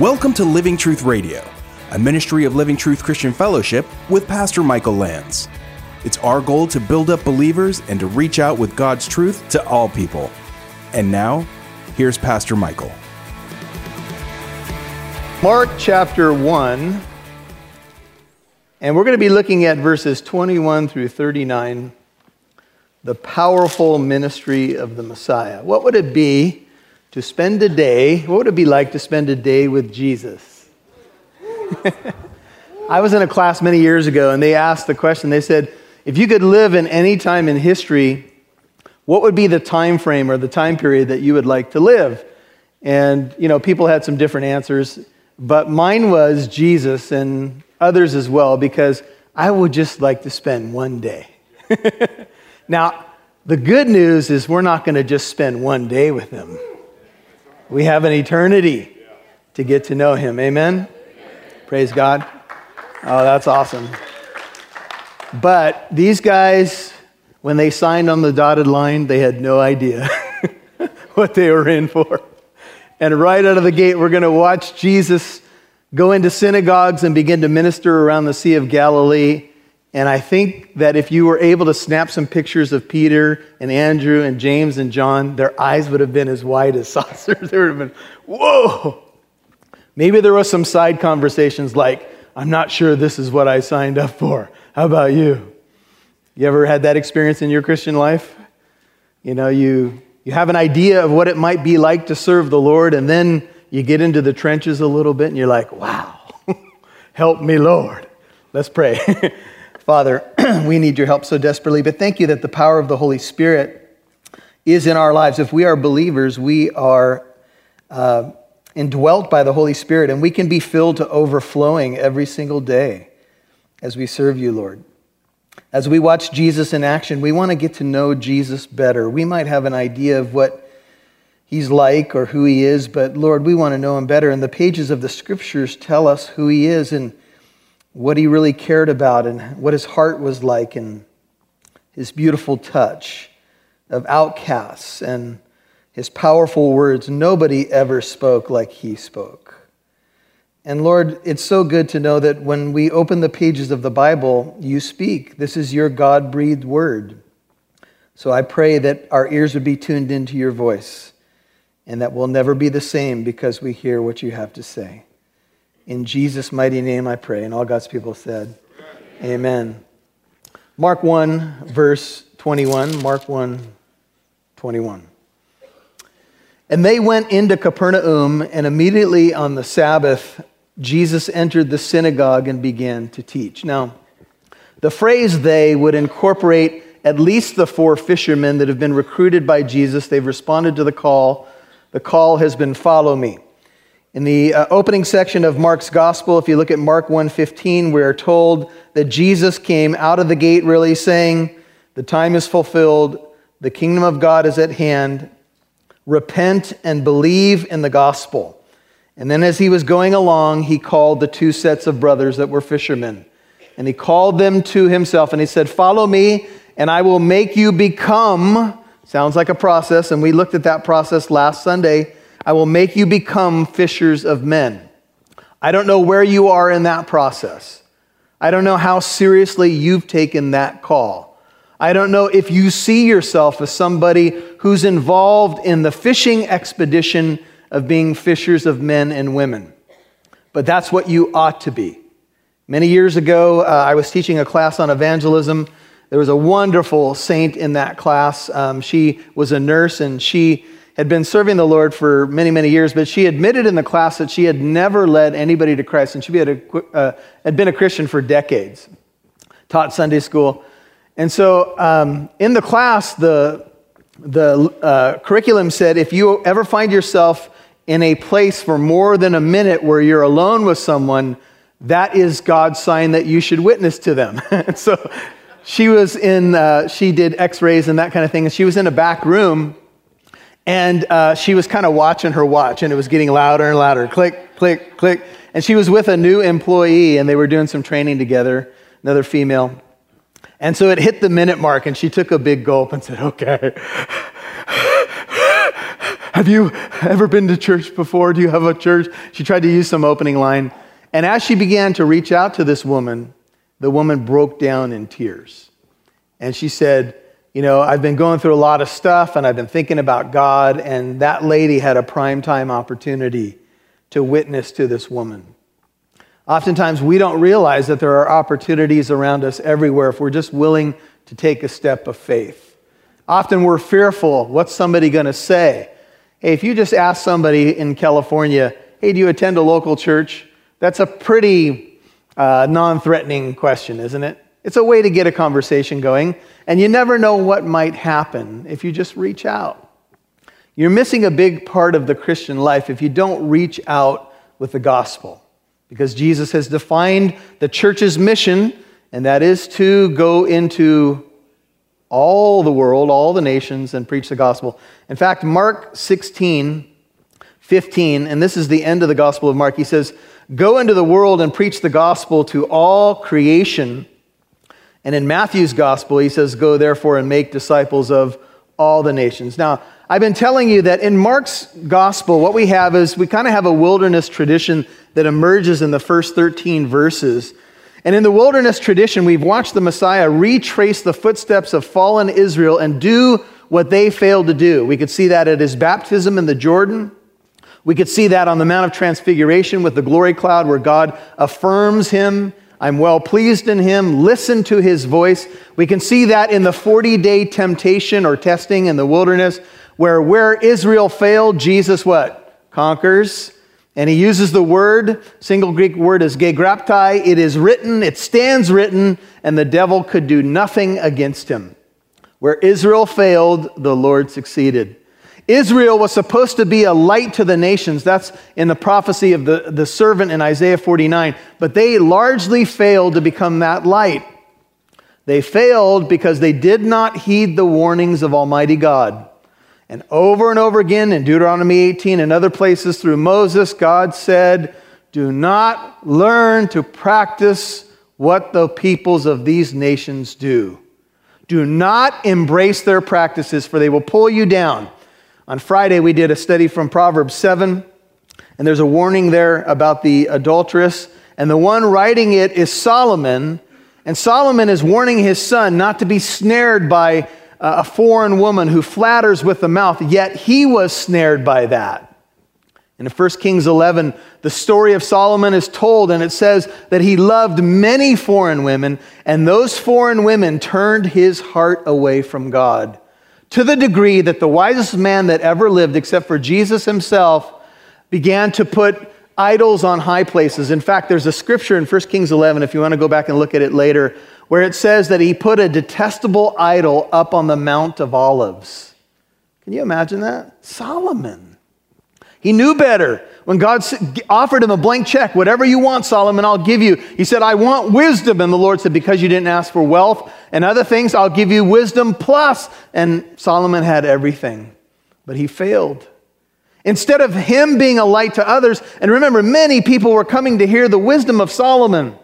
Welcome to Living Truth Radio, a ministry of Living Truth Christian Fellowship with Pastor Michael Lands. It's our goal to build up believers and to reach out with God's truth to all people. And now, here's Pastor Michael. Mark chapter 1, and we're going to be looking at verses 21 through 39, the powerful ministry of the Messiah. What would it be to spend a day, what would it be like to spend a day with Jesus? I was in a class many years ago, and they asked the question, they said, if you could live in any time in history, what would be the time frame or the time period that you would like to live? And, you know, people had some different answers, but mine was Jesus and others as well, because I would just like to spend one day. Now, the good news is we're not going to just spend one day with him. We have an eternity to get to know him. Amen? Praise God. Oh, that's awesome. But these guys, when they signed on the dotted line, they had no idea what they were in for. And right out of the gate, we're going to watch Jesus go into synagogues and begin to minister around the Sea of Galilee. And I think that if you were able to snap some pictures of Peter and Andrew and James and John, their eyes would have been as wide as saucers. They would have been, whoa! Maybe there were some side conversations like, I'm not sure this is what I signed up for. How about you? You ever had that experience in your Christian life? You know, you have an idea of what it might be like to serve the Lord, and then you get into the trenches a little bit, and you're like, wow, help me, Lord. Let's pray. Father, we need your help so desperately, but thank you that the power of the Holy Spirit is in our lives. If we are believers, we are indwelt by the Holy Spirit, and we can be filled to overflowing every single day as we serve you, Lord. As we watch Jesus in action, we want to get to know Jesus better. We might have an idea of what he's like or who he is, but Lord, we want to know him better, and the pages of the Scriptures tell us who he is and what he really cared about and what his heart was like and his beautiful touch of outcasts and his powerful words. Nobody ever spoke like he spoke. And Lord, it's so good to know that when we open the pages of the Bible, you speak. This is your God-breathed word. So I pray that our ears would be tuned into your voice and that we'll never be the same because we hear what you have to say. In Jesus' mighty name I pray, and all God's people said, amen. Mark 1, verse 21. Mark 1, 21. And they went into Capernaum, and immediately on the Sabbath, Jesus entered the synagogue and began to teach. Now, the phrase "they" would incorporate at least the four fishermen that have been recruited by Jesus. They've responded to the call. The call has been, follow me. In the opening section of Mark's gospel, if you look at Mark 1:15, we are told that Jesus came out of the gate really saying, the time is fulfilled, the kingdom of God is at hand, repent and believe in the gospel. And then as he was going along, he called the two sets of brothers that were fishermen. And he called them to himself and he said, follow me and I will make you become, sounds like a process, and we looked at that process last Sunday, I will make you become fishers of men. I don't know where you are in that process. I don't know how seriously you've taken that call. I don't know if you see yourself as somebody who's involved in the fishing expedition of being fishers of men and women. But that's what you ought to be. Many years ago, I was teaching a class on evangelism. There was a wonderful saint in that class. She was a nurse, and she had been serving the Lord for many, many years, but she admitted in the class that she had never led anybody to Christ, and she had been a Christian for decades, taught Sunday school. And so in the class, the curriculum said, if you ever find yourself in a place for more than a minute where you're alone with someone, that is God's sign that you should witness to them. So she was in, she did x-rays and that kind of thing, and she was in a back room. And she was kind of watching her watch, and it was getting louder and louder. Click, click, click. And she was with a new employee, and they were doing some training together, another female. And so it hit the minute mark, and she took a big gulp and said, okay, Have you ever been to church before? Do you have a church? She tried to use some opening line. And as she began to reach out to this woman, the woman broke down in tears. And she said, you know, I've been going through a lot of stuff and I've been thinking about God. And that lady had a primetime opportunity to witness to this woman. Oftentimes we don't realize that there are opportunities around us everywhere if we're just willing to take a step of faith. Often we're fearful, what's somebody going to say? Hey, if you just ask somebody in California, hey, do you attend a local church? That's a pretty non-threatening question, isn't it? It's a way to get a conversation going, and you never know what might happen if you just reach out. You're missing a big part of the Christian life if you don't reach out with the gospel, because Jesus has defined the church's mission, and that is to go into all the world, all the nations, and preach the gospel. In fact, Mark 16:15, and this is the end of the Gospel of Mark, he says, go into the world and preach the gospel to all creation. And in Matthew's gospel, he says, go therefore and make disciples of all the nations. Now, I've been telling you that in Mark's gospel, what we have is we kind of have a wilderness tradition that emerges in the first 13 verses. And in the wilderness tradition, we've watched the Messiah retrace the footsteps of fallen Israel and do what they failed to do. We could see that at his baptism in the Jordan. We could see that on the Mount of Transfiguration with the glory cloud where God affirms him. I'm well pleased in him. Listen to his voice. We can see that in the 40-day temptation or testing in the wilderness where Israel failed, Jesus what? Conquers. And he uses the word, single Greek word is gegraptai. It is written, it stands written, and the devil could do nothing against him. Where Israel failed, the Lord succeeded. Israel was supposed to be a light to the nations. That's in the prophecy of the servant in Isaiah 49. But they largely failed to become that light. They failed because they did not heed the warnings of Almighty God. And over again in Deuteronomy 18 and other places through Moses, God said, do not learn to practice what the peoples of these nations do. Do not embrace their practices, for they will pull you down. On Friday, we did a study from Proverbs 7, and there's a warning there about the adulteress. And the one writing it is Solomon, and Solomon is warning his son not to be snared by a foreign woman who flatters with the mouth, yet he was snared by that. In 1 Kings 11, the story of Solomon is told, and it says that he loved many foreign women, and those foreign women turned his heart away from God, to the degree that the wisest man that ever lived, except for Jesus himself, began to put idols on high places. In fact, there's a scripture in 1 Kings 11, if you want to go back and look at it later, where it says that he put a detestable idol up on the Mount of Olives. Can you imagine that? Solomon. He knew better. When God offered him a blank check, whatever you want, Solomon, I'll give you. He said, I want wisdom. And the Lord said, because you didn't ask for wealth and other things, I'll give you wisdom plus. And Solomon had everything, but he failed. Instead of him being a light to others, and remember, many people were coming to hear the wisdom of Solomon.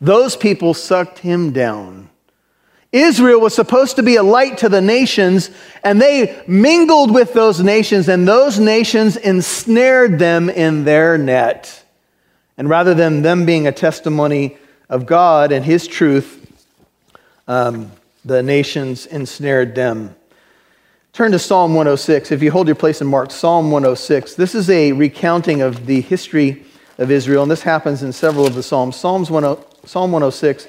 Those people sucked him down. Israel was supposed to be a light to the nations, and they mingled with those nations, and those nations ensnared them in their net. And rather than them being a testimony of God and his truth, the nations ensnared them. Turn to Psalm 106. If you hold your place in Mark, Psalm 106. This is a recounting of the history of Israel, and this happens in several of the Psalms. Psalm 106.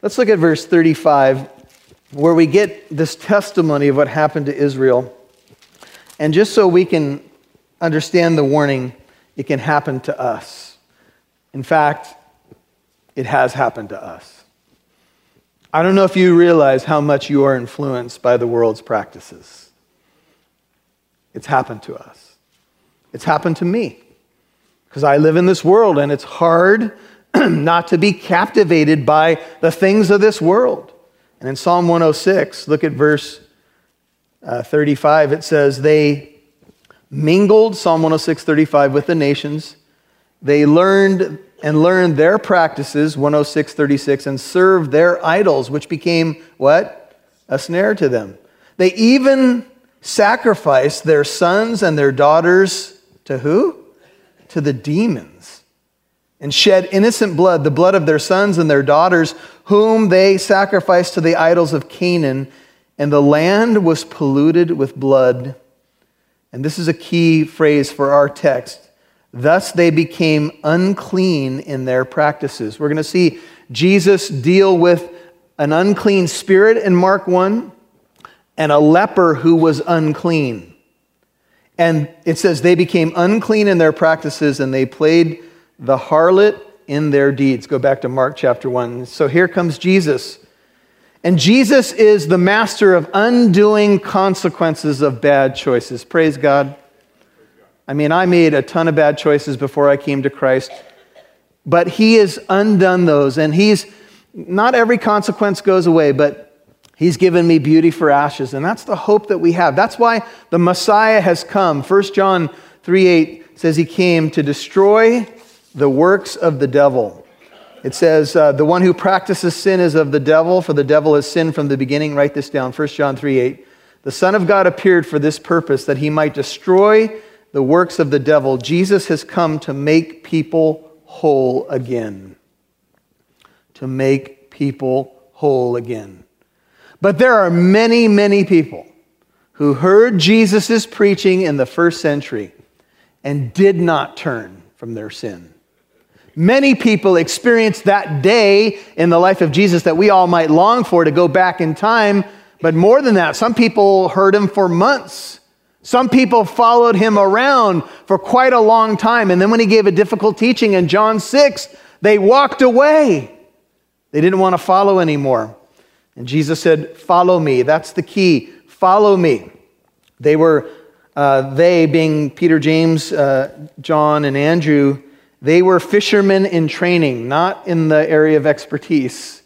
Let's look at verse 35, where we get this testimony of what happened to Israel. And just so we can understand the warning, it can happen to us. In fact, it has happened to us. I don't know if you realize how much you are influenced by the world's practices. It's happened to us. It's happened to me. Because I live in this world, and it's hard not to be captivated by the things of this world. And in Psalm 106, look at verse 35. It says, they mingled, Psalm 106, 35, with the nations. They learned their practices, 106, 36, and served their idols, which became what? A snare to them. They even sacrificed their sons and their daughters to who? To the demons, and shed innocent blood, the blood of their sons and their daughters, whom they sacrificed to the idols of Canaan, and the land was polluted with blood. And this is a key phrase for our text. Thus they became unclean in their practices. We're going to see Jesus deal with an unclean spirit in Mark 1 and a leper who was unclean. And it says they became unclean in their practices and they played the harlot in their deeds. Go back to Mark chapter 1. So here comes Jesus. And Jesus is the master of undoing consequences of bad choices. Praise God. I mean, I made a ton of bad choices before I came to Christ, but he has undone those, and he's, not every consequence goes away, but he's given me beauty for ashes, and that's the hope that we have. That's why the Messiah has come. 1 John 3:8 says he came to destroy the works of the devil. It says, the one who practices sin is of the devil, for the devil has sinned from the beginning. Write this down, 1 John 3:8. The Son of God appeared for this purpose, that he might destroy the works of the devil. Jesus has come to make people whole again. To make people whole again. But there are many, many people who heard Jesus' preaching in the first century and did not turn from their sin. Many people experienced that day in the life of Jesus that we all might long for, to go back in time. But more than that, some people heard him for months. Some people followed him around for quite a long time. And then when he gave a difficult teaching in John 6, they walked away. They didn't want to follow anymore. And Jesus said, follow me. That's the key. Follow me. They were, they being Peter, James, John, and Andrew, they were fishermen in training, not in the area of expertise.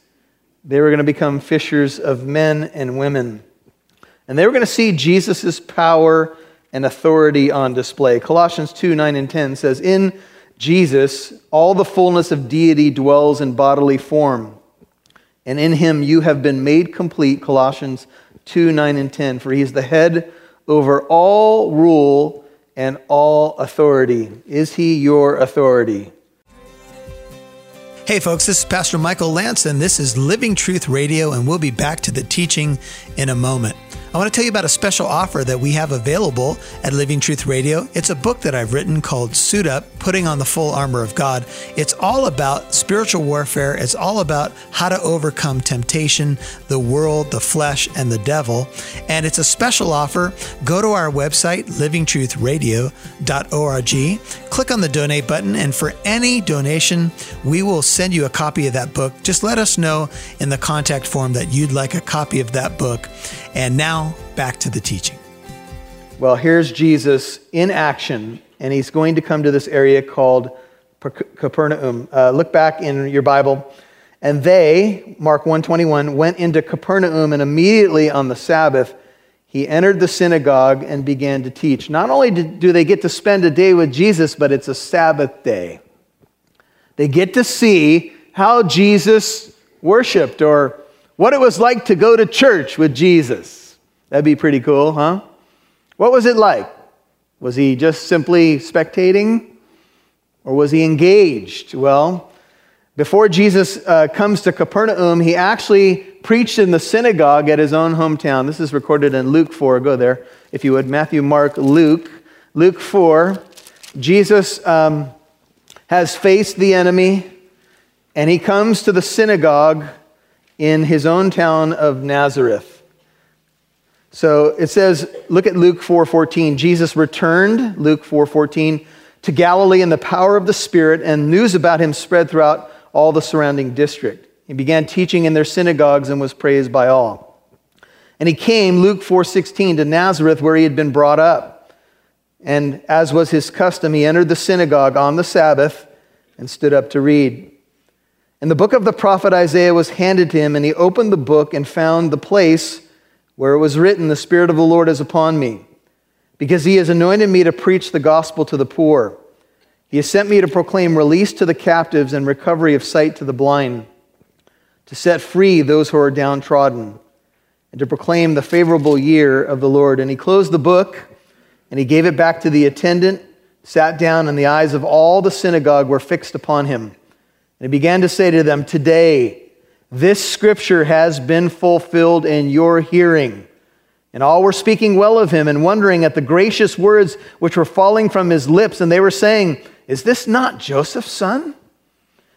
They were going to become fishers of men and women. And they were going to see Jesus' power and authority on display. Colossians 2:9-10 says, in Jesus, all the fullness of deity dwells in bodily form, and in him you have been made complete, Colossians 2:9-10, for he is the head over all rule and all authority. Is he your authority? Hey folks, this is Pastor Michael Lands, and this is Living Truth Radio, and we'll be back to the teaching in a moment. I want to tell you about a special offer that we have available at Living Truth Radio. It's a book that I've written called Suit Up, Putting on the Full Armor of God. It's all about spiritual warfare. It's all about how to overcome temptation, the world, the flesh, and the devil. And it's a special offer. Go to our website, livingtruthradio.org. Click on the donate button, and for any donation, we will send you a copy of that book. Just let us know in the contact form that you'd like a copy of that book. And now, back to the teaching. Well, here's Jesus in action, and he's going to come to this area called Capernaum. Look back in your Bible. And they, Mark 1:21, went into Capernaum, and immediately on the Sabbath, he entered the synagogue and began to teach. Not only do they get to spend a day with Jesus, but it's a Sabbath day. They get to see how Jesus worshiped, or what it was like to go to church with Jesus. That'd be pretty cool, huh? What was it like? Was he just simply spectating? Or was he engaged? Well, before Jesus comes to Capernaum, he actually preached in the synagogue at his own hometown. This is recorded in Luke 4. Go there, if you would. Matthew, Mark, Luke. Luke 4. Jesus has faced the enemy, and he comes to the synagogue in his own town of Nazareth. So it says, look at Luke 4:14. Jesus returned, Luke 4:14, to Galilee in the power of the Spirit, and news about him spread throughout all the surrounding district. He began teaching in their synagogues and was praised by all. And he came, Luke 4:16, to Nazareth, where he had been brought up. And as was his custom, he entered the synagogue on the Sabbath and stood up to read. And the book of the prophet Isaiah was handed to him, and he opened the book and found the place where it was written, the Spirit of the Lord is upon me, because he has anointed me to preach the gospel to the poor. He has sent me to proclaim release to the captives and recovery of sight to the blind, to set free those who are downtrodden, and to proclaim the favorable year of the Lord. And he closed the book, and he gave it back to the attendant, sat down, and the eyes of all the synagogue were fixed upon him. And he began to say to them, "Today, this scripture has been fulfilled in your hearing." And all were speaking well of him and wondering at the gracious words which were falling from his lips. And they were saying, "Is this not Joseph's son?"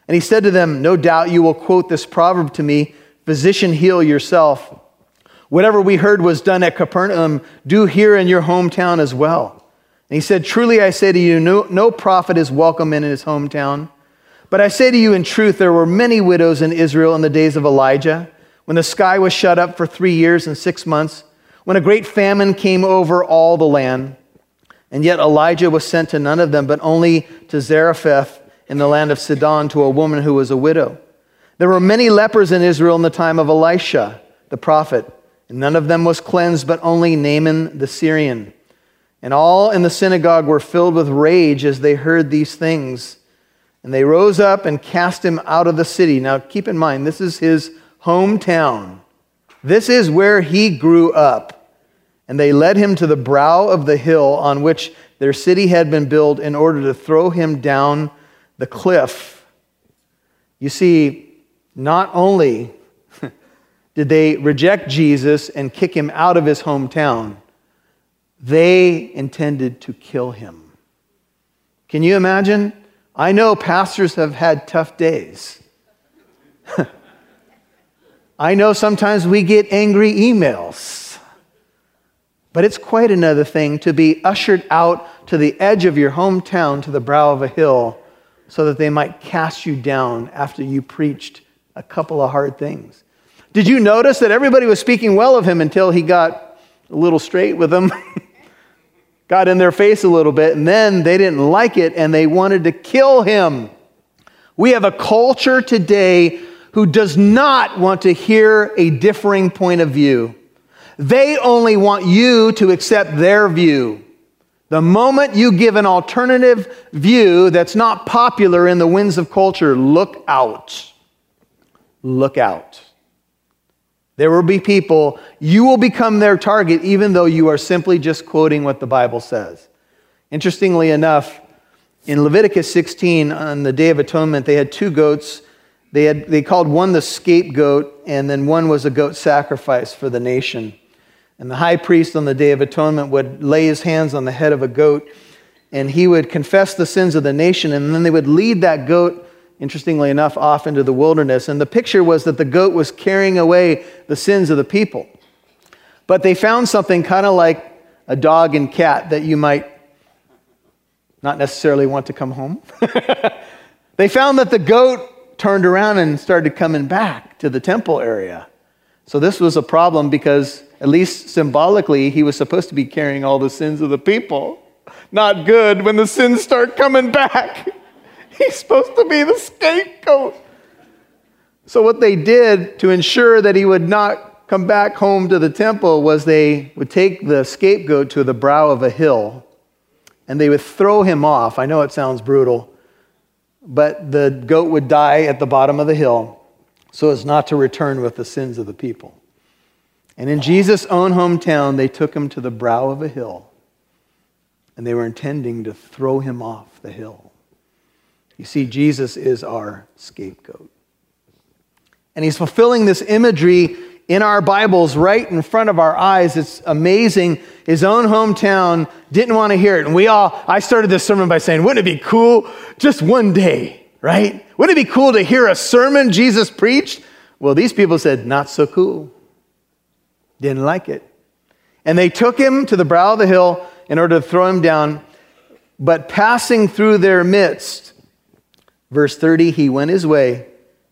And he said to them, "No doubt you will quote this proverb to me, 'Physician, heal yourself. Whatever we heard was done at Capernaum, do here in your hometown as well.'" And he said, "Truly I say to you, no prophet is welcome in his hometown. But I say to you in truth, there were many widows in Israel in the days of Elijah, when the sky was shut up for 3 years and 6 months, when a great famine came over all the land. And yet Elijah was sent to none of them, but only to Zarephath in the land of Sidon, to a woman who was a widow. There were many lepers in Israel in the time of Elisha, the prophet, and none of them was cleansed, but only Naaman the Syrian. And all in the synagogue were filled with rage as they heard these things. And they rose up and cast him out of the city." Now keep in mind, this is his hometown. This is where he grew up. And they led him to the brow of the hill on which their city had been built in order to throw him down the cliff. You see, not only did they reject Jesus and kick him out of his hometown, they intended to kill him. Can you imagine? I know pastors have had tough days. I know sometimes we get angry emails. But it's quite another thing to be ushered out to the edge of your hometown, to the brow of a hill, so that they might cast you down after you preached a couple of hard things. Did you notice that everybody was speaking well of him until he got a little straight with them, got in their face a little bit, and then they didn't like it, and they wanted to kill him? We have a culture today who does not want to hear a differing point of view. They only want you to accept their view. The moment you give an alternative view that's not popular in the winds of culture, look out. Look out. There will be people, you will become their target even though you are simply just quoting what the Bible says. Interestingly enough, in Leviticus 16, on the Day of Atonement, they had 2 goats. They called one the scapegoat, and then one was a goat sacrifice for the nation. And the high priest on the Day of Atonement would lay his hands on the head of a goat, and he would confess the sins of the nation, and then they would lead that goat, interestingly enough, off into the wilderness. And the picture was that the goat was carrying away the sins of the people. But they found something kind of like a dog and cat that you might not necessarily want to come home. They found that the goat turned around and started coming back to the temple area. So this was a problem because, at least symbolically, he was supposed to be carrying all the sins of the people. Not good when the sins start coming back. He's supposed to be the scapegoat. So what they did to ensure that he would not come back home to the temple was they would take the scapegoat to the brow of a hill, and they would throw him off. I know it sounds brutal, but the goat would die at the bottom of the hill so as not to return with the sins of the people. And in Jesus' own hometown, they took him to the brow of a hill, and they were intending to throw him off the hill. You see, Jesus is our scapegoat. And he's fulfilling this imagery in our Bibles right in front of our eyes. It's amazing. His own hometown didn't want to hear it. And I started this sermon by saying, wouldn't it be cool just one day, right? Wouldn't it be cool to hear a sermon Jesus preached? Well, these people said, not so cool. Didn't like it. And they took him to the brow of the hill in order to throw him down. But passing through their midst, Verse 30, he went his way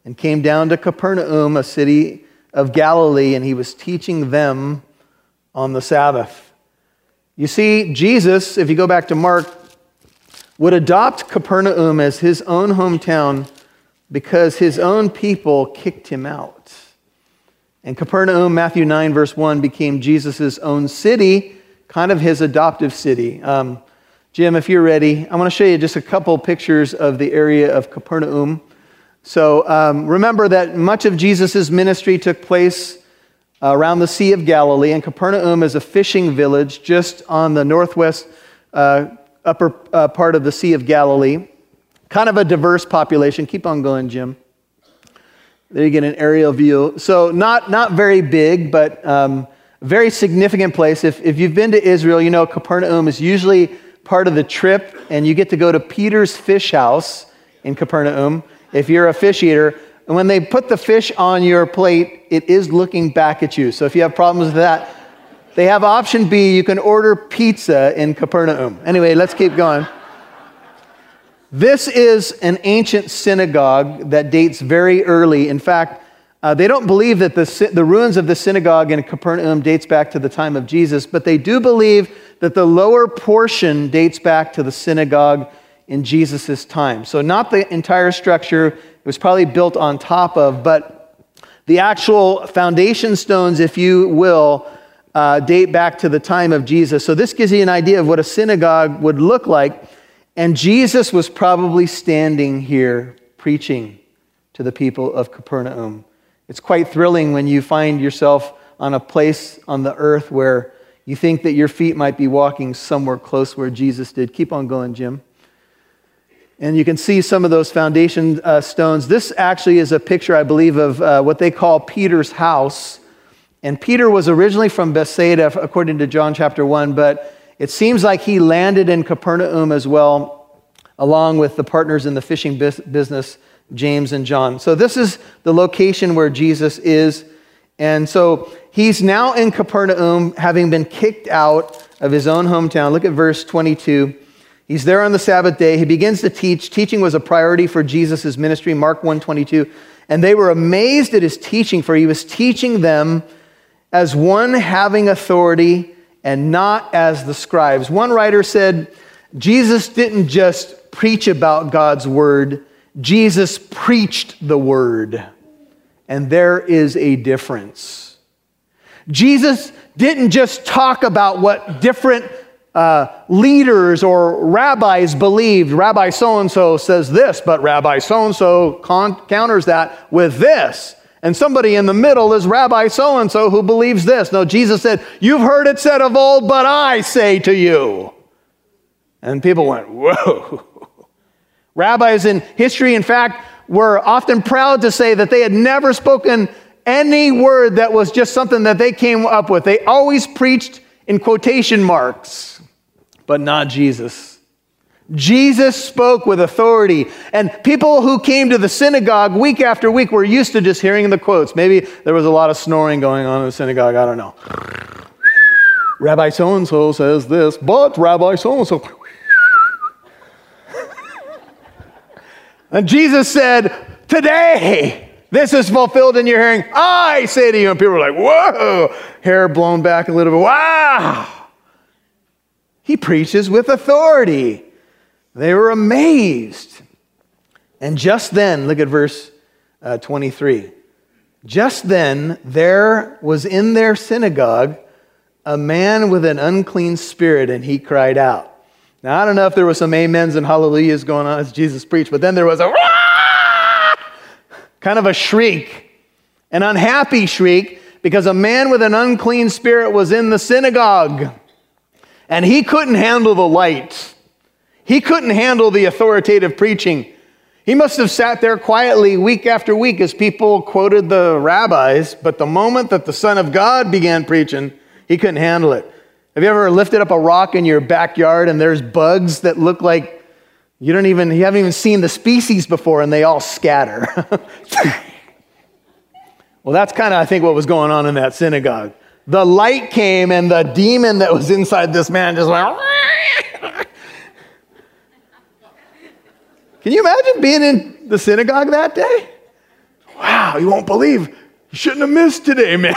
and came down to Capernaum, a city of Galilee, and he was teaching them on the Sabbath. You see, Jesus, if you go back to Mark, would adopt Capernaum as his own hometown because his own people kicked him out. And Capernaum, Matthew 9, verse 1, became Jesus' own city, kind of his adoptive city. Jim, if you're ready, I want to show you just a couple pictures of the area of Capernaum. So remember that much of Jesus' ministry took place around the Sea of Galilee, and Capernaum is a fishing village just on the northwest upper part of the Sea of Galilee. Kind of a diverse population. Keep on going, Jim. There you get an aerial view. So not very big, but very significant place. If you've been to Israel, you know Capernaum is usually part of the trip, and you get to go to Peter's fish house in Capernaum if you're a fish eater. And when they put the fish on your plate, it is looking back at you. So if you have problems with that, they have option B. You can order pizza in Capernaum. Anyway, let's keep going. This is an ancient synagogue that dates very early. In fact, they don't believe that the ruins of the synagogue in Capernaum dates back to the time of Jesus, but they do believe that the lower portion dates back to the synagogue in Jesus' time. So not the entire structure. It was probably built on top of, but the actual foundation stones, if you will, date back to the time of Jesus. So this gives you an idea of what a synagogue would look like. And Jesus was probably standing here preaching to the people of Capernaum. It's quite thrilling when you find yourself on a place on the earth where you think that your feet might be walking somewhere close where Jesus did. Keep on going, Jim. And you can see some of those foundation stones. This actually is a picture, I believe, of what they call Peter's house. And Peter was originally from Bethsaida, according to John chapter 1, but it seems like he landed in Capernaum as well, along with the partners in the fishing business, James and John. So this is the location where Jesus is. And so he's now in Capernaum, having been kicked out of his own hometown. Look at verse 22. He's there on the Sabbath day. He begins to teach. Teaching was a priority for Jesus' ministry, Mark 1:22. And they were amazed at his teaching, for he was teaching them as one having authority and not as the scribes. One writer said, Jesus didn't just preach about God's word, Jesus preached the word. And there is a difference. Jesus didn't just talk about what different leaders or rabbis believed. Rabbi so-and-so says this, but Rabbi so-and-so counters that with this. And somebody in the middle is Rabbi so-and-so who believes this. No, Jesus said, you've heard it said of old, but I say to you. And people went, whoa. Rabbis in history, in fact, were often proud to say that they had never spoken any word that was just something that they came up with. They always preached in quotation marks, but not Jesus. Jesus spoke with authority, and people who came to the synagogue week after week were used to just hearing the quotes. Maybe there was a lot of snoring going on in the synagogue, I don't know. Rabbi so-and-so says this, but Rabbi so-and-so. And Jesus said, today, this is fulfilled in your hearing. I say to you, and people were like, whoa, hair blown back a little bit. Wow. He preaches with authority. They were amazed. And just then, look at verse 23. Just then there was in their synagogue a man with an unclean spirit, and he cried out. Now, I don't know if there was some amens and hallelujahs going on as Jesus preached, but then there was a kind of a shriek, an unhappy shriek, because a man with an unclean spirit was in the synagogue, and he couldn't handle the light. He couldn't handle the authoritative preaching. He must have sat there quietly week after week as people quoted the rabbis, but the moment that the Son of God began preaching, he couldn't handle it. Have you ever lifted up a rock in your backyard and there's bugs that look like you haven't even seen the species before and they all scatter? Well, that's kind of, I think, what was going on in that synagogue. The light came and the demon that was inside this man just went, can you imagine being in the synagogue that day? Wow, you won't believe. You shouldn't have missed today, man.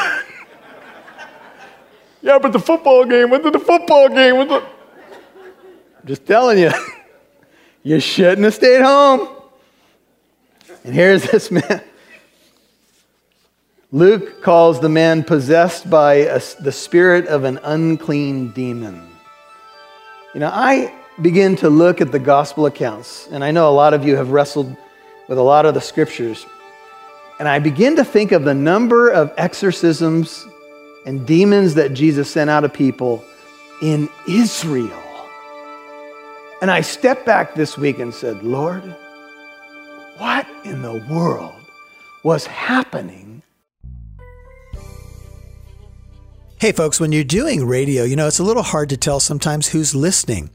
Yeah, but the football game, I'm just telling you, you shouldn't have stayed home. And here's this man. Luke calls the man possessed by the spirit of an unclean demon. I begin to look at the gospel accounts, and I know a lot of you have wrestled with a lot of the scriptures, and I begin to think of the number of exorcisms and demons that Jesus sent out of people in Israel. And I stepped back this week and said, Lord, what in the world was happening? Hey folks, when you're doing radio, you know, it's a little hard to tell sometimes who's listening.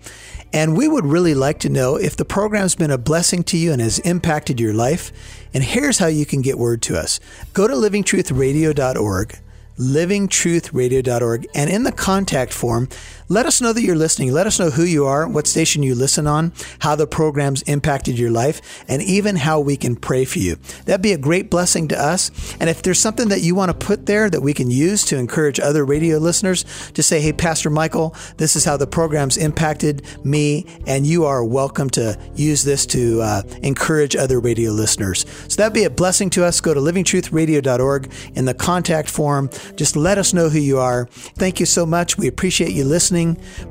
And we would really like to know if the program's been a blessing to you and has impacted your life. And here's how you can get word to us. Go to livingtruthradio.org, livingtruthradio.org, and in the contact form, let us know that you're listening. Let us know who you are, what station you listen on, how the program's impacted your life, and even how we can pray for you. That'd be a great blessing to us. And if there's something that you want to put there that we can use to encourage other radio listeners to say, hey, Pastor Michael, this is how the program's impacted me, and you are welcome to use this to encourage other radio listeners. So that'd be a blessing to us. Go to livingtruthradio.org in the contact form. Just let us know who you are. Thank you so much. We appreciate you listening.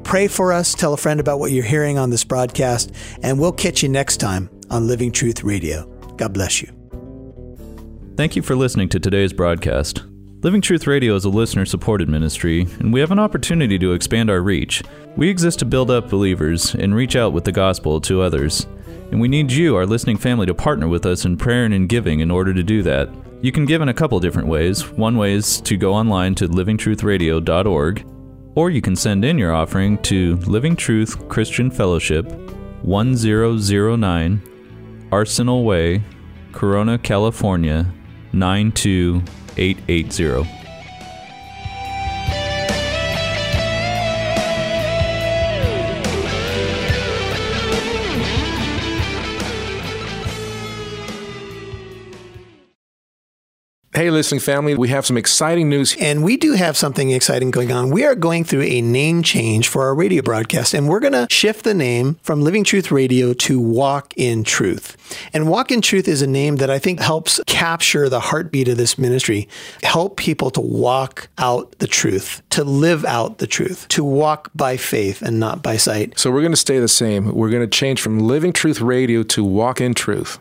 Pray for us. Tell a friend about what you're hearing on this broadcast, and we'll catch you next time on Living Truth Radio. God bless you. Thank you for listening to today's broadcast. Living Truth Radio is a listener-supported ministry, and we have an opportunity to expand our reach. We exist to build up believers and reach out with the gospel to others. And we need you, our listening family, to partner with us in prayer and in giving in order to do that. You can give in a couple different ways. One way is to go online to livingtruthradio.org, or you can send in your offering to Living Truth Christian Fellowship, 1009 Arsenal Way, Corona, California, 92880. Hey, listening family, we have some exciting news. And we do have something exciting going on. We are going through a name change for our radio broadcast, and we're going to shift the name from Living Truth Radio to Walk in Truth. And Walk in Truth is a name that I think helps capture the heartbeat of this ministry, help people to walk out the truth, to live out the truth, to walk by faith and not by sight. So we're going to stay the same. We're going to change from Living Truth Radio to Walk in Truth.